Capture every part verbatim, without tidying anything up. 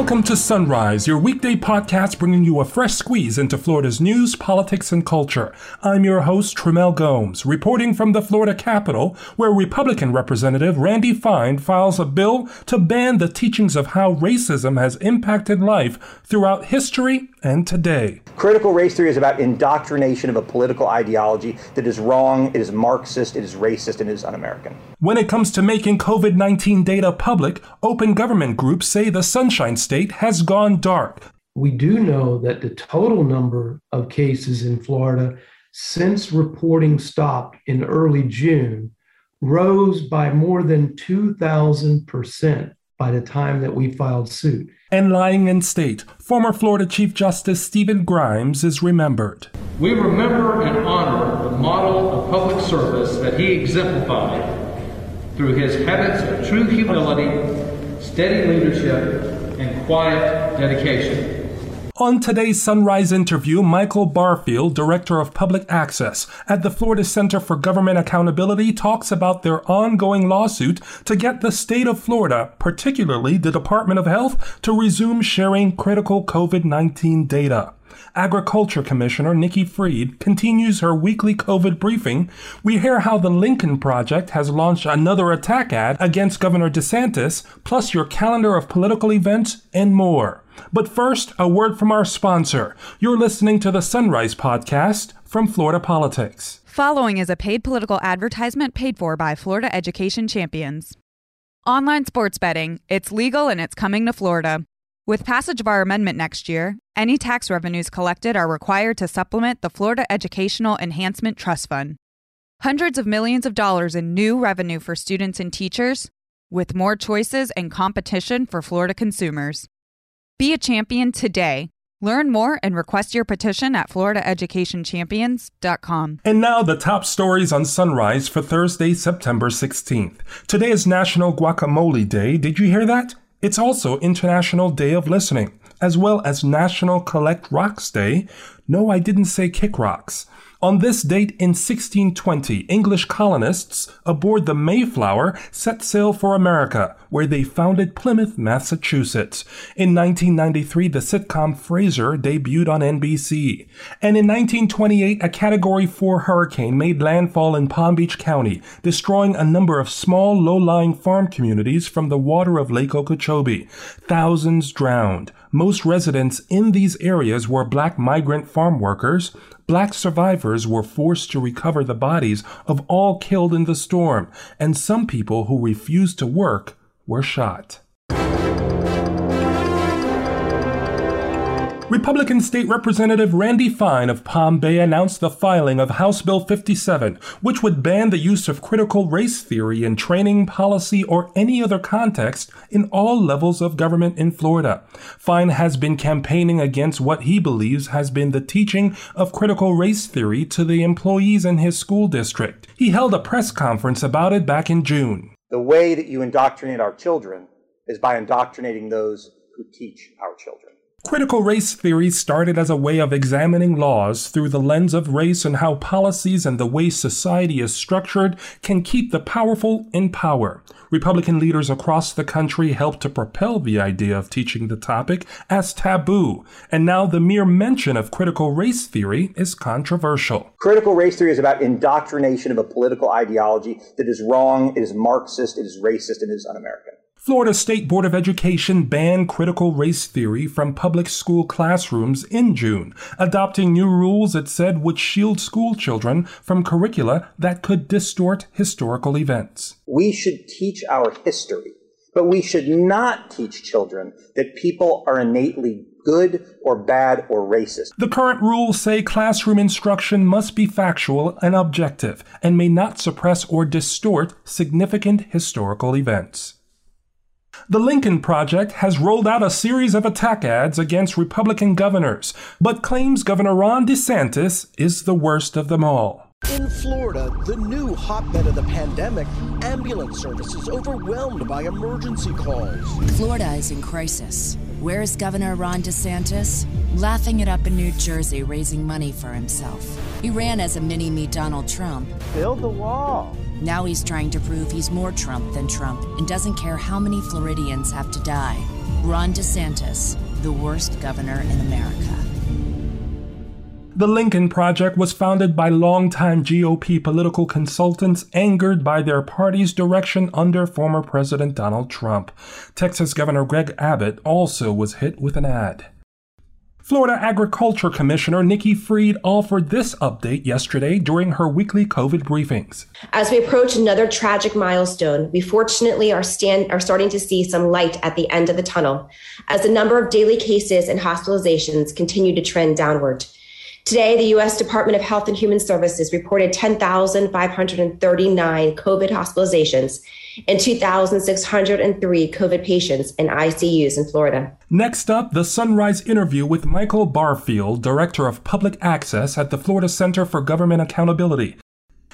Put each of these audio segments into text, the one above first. Welcome to Sunrise, your weekday podcast bringing you a fresh squeeze into Florida's news, politics, and culture. I'm your host, Tremel Gomes, reporting from the Florida Capitol, where Republican Representative Randy Fine files a bill to ban the teachings of how racism has impacted life throughout history and today. Critical race theory is about indoctrination of a political ideology that is wrong, it is Marxist, it is racist, and it is un-American. When it comes to making COVID nineteen data public, open government groups say the Sunshine State has gone dark. We do know that the total number of cases in Florida since reporting stopped in early June rose by more than two thousand percent. By the time that we filed suit. And lying in state, former Florida Chief Justice Stephen Grimes is remembered. We remember and honor the model of public service that he exemplified through his habits of true humility, steady leadership, and quiet dedication. On today's Sunrise interview, Michael Barfield, Director of Public Access at the Florida Center for Government Accountability, talks about their ongoing lawsuit to get the state of Florida, particularly the Department of Health, to resume sharing critical COVID nineteen data. Agriculture Commissioner Nikki Fried continues her weekly COVID briefing. We hear how the Lincoln Project has launched another attack ad against Governor DeSantis, plus your calendar of political events and more. But first, a word from our sponsor. You're listening to the Sunrise Podcast from Florida Politics. Following is a paid political advertisement paid for by Florida Education Champions. Online sports betting, it's legal and it's coming to Florida. With passage of our amendment next year, any tax revenues collected are required to supplement the Florida Educational Enhancement Trust Fund. Hundreds of millions of dollars in new revenue for students and teachers, with more choices and competition for Florida consumers. Be a champion today. Learn more and request your petition at Florida Education Champions dot com. And now the top stories on Sunrise for Thursday, September sixteenth. Today is National Guacamole Day. Did you hear that? It's also International Day of Listening, as well as National Collect Rocks Day. No, I didn't say kick rocks. On this date in sixteen twenty, English colonists aboard the Mayflower set sail for America, where they founded Plymouth, Massachusetts. In nineteen ninety-three, the sitcom Frasier debuted on N B C. And in nineteen twenty-eight, a Category four hurricane made landfall in Palm Beach County, destroying a number of small, low-lying farm communities from the water of Lake Okeechobee. Thousands drowned. Most residents in these areas were black migrant farm workers. Black survivors were forced to recover the bodies of all killed in the storm, and some people who refused to work were shot. Republican State Representative Randy Fine of Palm Bay announced the filing of House Bill fifty-seven, which would ban the use of critical race theory in training, policy, or any other context in all levels of government in Florida. Fine has been campaigning against what he believes has been the teaching of critical race theory to the employees in his school district. He held a press conference about it back in June. The way that you indoctrinate our children is by indoctrinating those who teach our children. Critical race theory started as a way of examining laws through the lens of race and how policies and the way society is structured can keep the powerful in power. Republican leaders across the country helped to propel the idea of teaching the topic as taboo, and now the mere mention of critical race theory is controversial. Critical race theory is about indoctrination of a political ideology that is wrong, it is Marxist, it is racist, and it is un-American. Florida State Board of Education banned critical race theory from public school classrooms in June, adopting new rules it said would shield school children from curricula that could distort historical events. We should teach our history, but we should not teach children that people are innately good or bad or racist. The current rules say classroom instruction must be factual and objective and may not suppress or distort significant historical events. The Lincoln Project has rolled out a series of attack ads against Republican governors, but claims Governor Ron DeSantis is the worst of them all. In Florida, the new hotbed of the pandemic, ambulance service is overwhelmed by emergency calls. Florida is in crisis. Where is Governor Ron DeSantis? Laughing it up in New Jersey, raising money for himself. He ran as a mini-me Donald Trump. Build the wall. Now he's trying to prove he's more Trump than Trump and doesn't care how many Floridians have to die. Ron DeSantis, the worst governor in America. The Lincoln Project was founded by longtime G O P political consultants angered by their party's direction under former President Donald Trump. Texas Governor Greg Abbott also was hit with an ad. Florida Agriculture Commissioner Nikki Fried offered this update yesterday during her weekly COVID briefings. As we approach another tragic milestone, we fortunately are, stand, are starting to see some light at the end of the tunnel as the number of daily cases and hospitalizations continue to trend downward. Today, the U S Department of Health and Human Services reported ten thousand five hundred thirty-nine COVID hospitalizations and two thousand six hundred three COVID patients in I C Us in Florida. Next up, the Sunrise interview with Michael Barfield, Director of Public Access at the Florida Center for Government Accountability.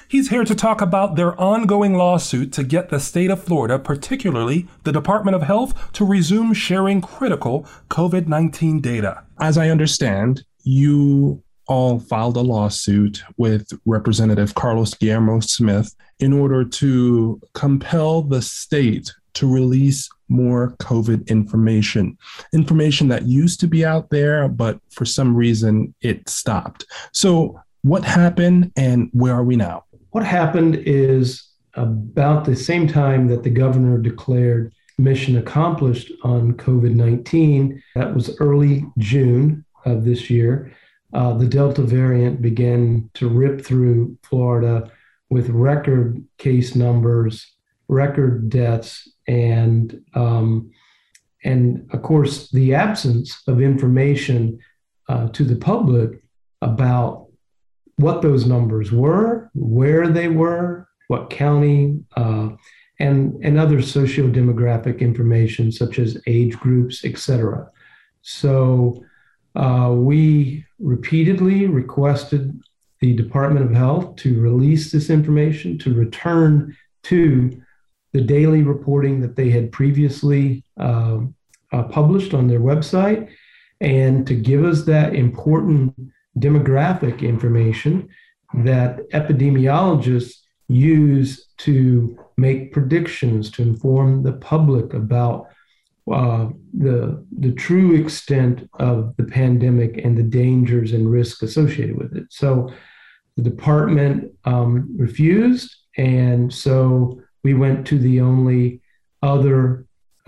He's here to talk about their ongoing lawsuit to get the state of Florida, particularly the Department of Health, to resume sharing critical COVID nineteen data. As I understand, you all filed a lawsuit with Representative Carlos Guillermo Smith in order to compel the state to release more COVID information, information that used to be out there, but for some reason it stopped. So what happened and where are we now? What happened is about the same time that the governor declared mission accomplished on COVID nineteen, that was early June of this year, Uh, the Delta variant began to rip through Florida with record case numbers, record deaths, and, um, and of course, the absence of information uh, to the public about what those numbers were, where they were, what county, uh, and, and other socio-demographic information such as age groups, et cetera. So uh, we... repeatedly requested the Department of Health to release this information, to return to the daily reporting that they had previously uh, uh, published on their website, and to give us that important demographic information that epidemiologists use to make predictions, to inform the public about Uh, the the true extent of the pandemic and the dangers and risk associated with it. So the department um, refused, and so we went to the only other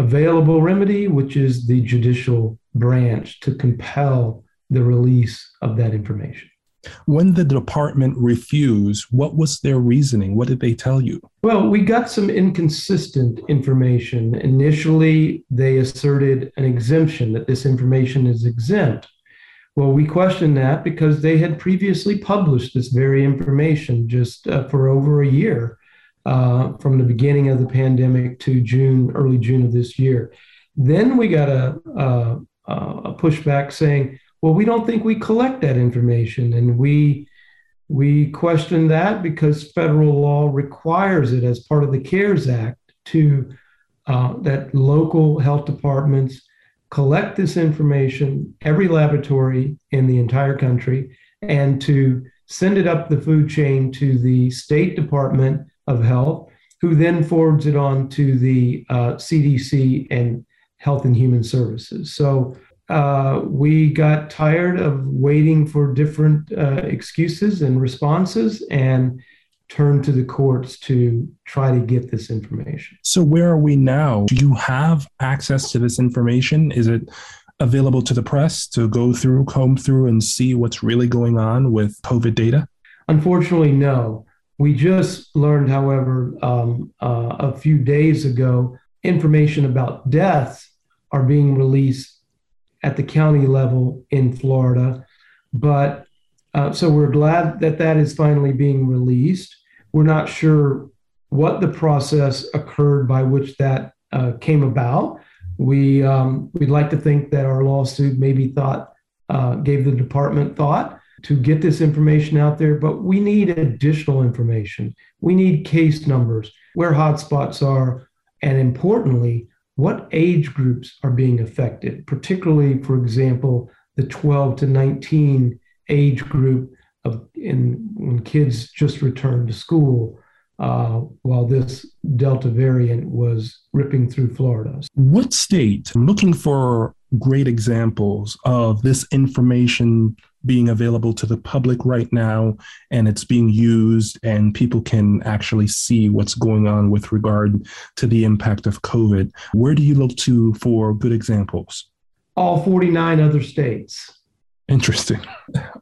available remedy, which is the judicial branch, to compel the release of that information. When the department refused, what was their reasoning? What did they tell you? Well, we got some inconsistent information. Initially, they asserted an exemption, that this information is exempt. Well, we questioned that because they had previously published this very information just uh, for over a year, uh, from the beginning of the pandemic to June, early June of this year. Then we got a, a, a pushback saying, well, we don't think we collect that information, and we we question that because federal law requires it as part of the CARES Act to uh, that local health departments collect this information, every laboratory in the entire country, and to send it up the food chain to the State Department of Health, who then forwards it on to the uh, C D C and Health and Human Services. So Uh, we got tired of waiting for different uh, excuses and responses and turned to the courts to try to get this information. So where are we now? Do you have access to this information? Is it available to the press to go through, comb through, and see what's really going on with COVID data? Unfortunately, no. We just learned, however, um, uh, a few days ago, information about deaths are being released at the county level in Florida. But uh, so we're glad that that is finally being released. We're not sure what the process occurred by which that uh, came about. We, um, we'd like to think that our lawsuit maybe thought, uh, gave the department thought to get this information out there, but we need additional information. We need case numbers, where hotspots are, and importantly, what age groups are being affected, particularly, for example, the twelve to nineteen age group of in when kids just returned to school, uh, while this Delta variant was ripping through Florida. What state, looking for great examples of this information being available to the public right now, and it's being used and people can actually see what's going on with regard to the impact of COVID? Where do you look to for good examples? All forty-nine other states. Interesting.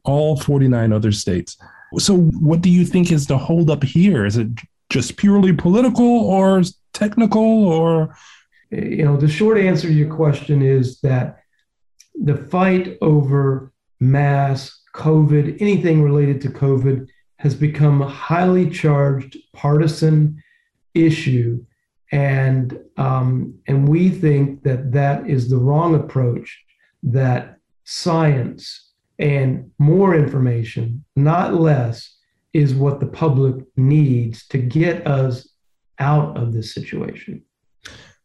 All forty-nine other states. So what do you think is the holdup here? Is it just purely political or technical or? You know, the short answer to your question is that the fight over mass, COVID, anything related to COVID has become a highly charged partisan issue. And, um, and we think that that is the wrong approach, that science and more information, not less, is what the public needs to get us out of this situation.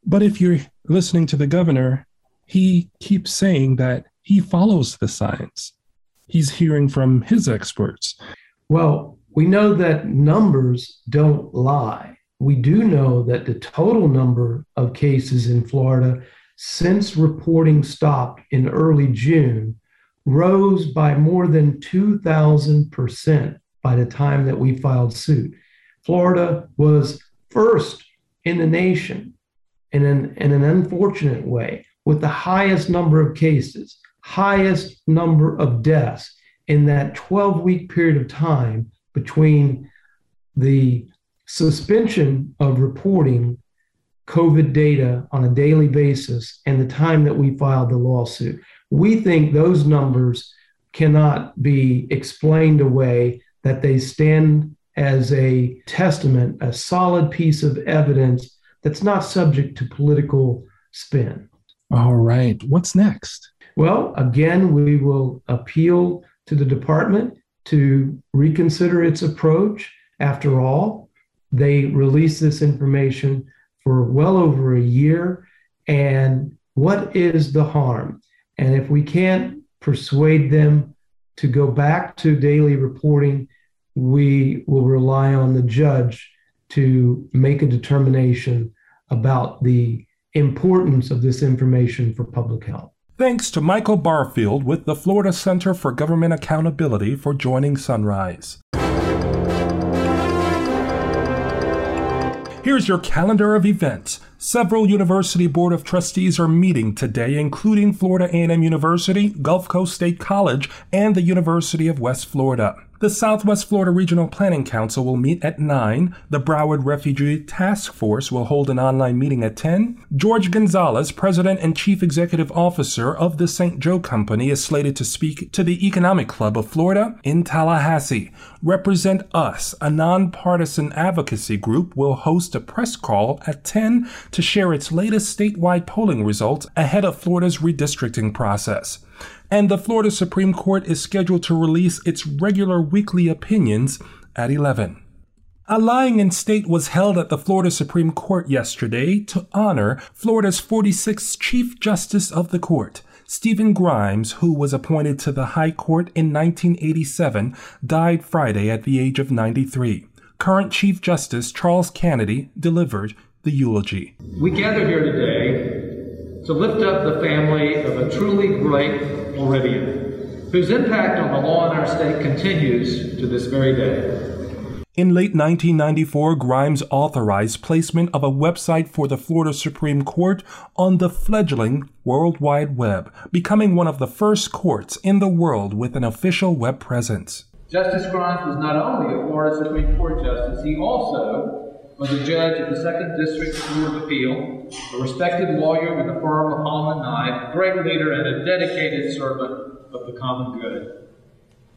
But if you're listening to the governor, he keeps saying that he follows the science. He's hearing from his experts. Well, we know that numbers don't lie. We do know that the total number of cases in Florida since reporting stopped in early June rose by more than two thousand percent by the time that we filed suit. Florida was first in the nation in an, in an unfortunate way with the highest number of cases, highest number of deaths in that twelve-week period of time between the suspension of reporting COVID data on a daily basis and the time that we filed the lawsuit. We think those numbers cannot be explained away, that they stand as a testament, a solid piece of evidence that's not subject to political spin. All right. What's next? Well, again, we will appeal to the department to reconsider its approach. After all, they released this information for well over a year. And what is the harm? And if we can't persuade them to go back to daily reporting, we will rely on the judge to make a determination about the importance of this information for public health. Thanks to Michael Barfield with the Florida Center for Government Accountability for joining Sunrise. Here's your calendar of events. Several University Board of Trustees are meeting today, including Florida A and M University, Gulf Coast State College, and the University of West Florida. The Southwest Florida Regional Planning Council will meet at nine. The Broward Refugee Task Force will hold an online meeting at ten. George Gonzalez, President and Chief Executive Officer of the Saint Joe Company, is slated to speak to the Economic Club of Florida in Tallahassee. Represent Us, a nonpartisan advocacy group, will host a press call at ten to share its latest statewide polling results ahead of Florida's redistricting process. And the Florida Supreme Court is scheduled to release its regular weekly opinions at eleven. A lying in state was held at the Florida Supreme Court yesterday to honor Florida's forty-sixth Chief Justice of the Court. Stephen Grimes, who was appointed to the High Court in nineteen eighty-seven, died Friday at the age of ninety-three. Current Chief Justice Charles Kennedy delivered the eulogy. We gather here today to lift up the family of a truly great Floridian, whose impact on the law in our state continues to this very day. In late nineteen ninety-four, Grimes authorized placement of a website for the Florida Supreme Court on the fledgling World Wide Web, becoming one of the first courts in the world with an official web presence. Justice Grimes was not only a Florida Supreme Court justice, he also was a judge of the Second District Court of Appeal, a respected lawyer with the firm of Holland Knight, a great leader and a dedicated servant of the common good.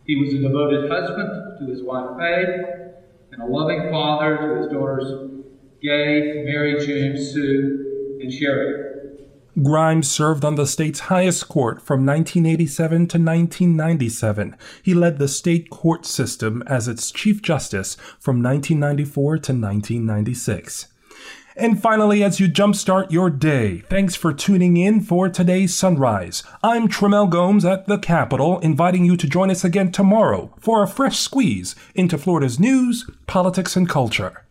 He was a devoted husband to his wife Faye, and a loving father to his daughters Gay, Mary June, Sue, and Sherry. Grimes served on the state's highest court from nineteen eighty-seven to nineteen ninety-seven. He led the state court system as its chief justice from nineteen ninety-four to nineteen ninety-six. And finally, as you jumpstart your day, thanks for tuning in for today's Sunrise. I'm Tremel Gomes at the Capitol, inviting you to join us again tomorrow for a fresh squeeze into Florida's news, politics, and culture.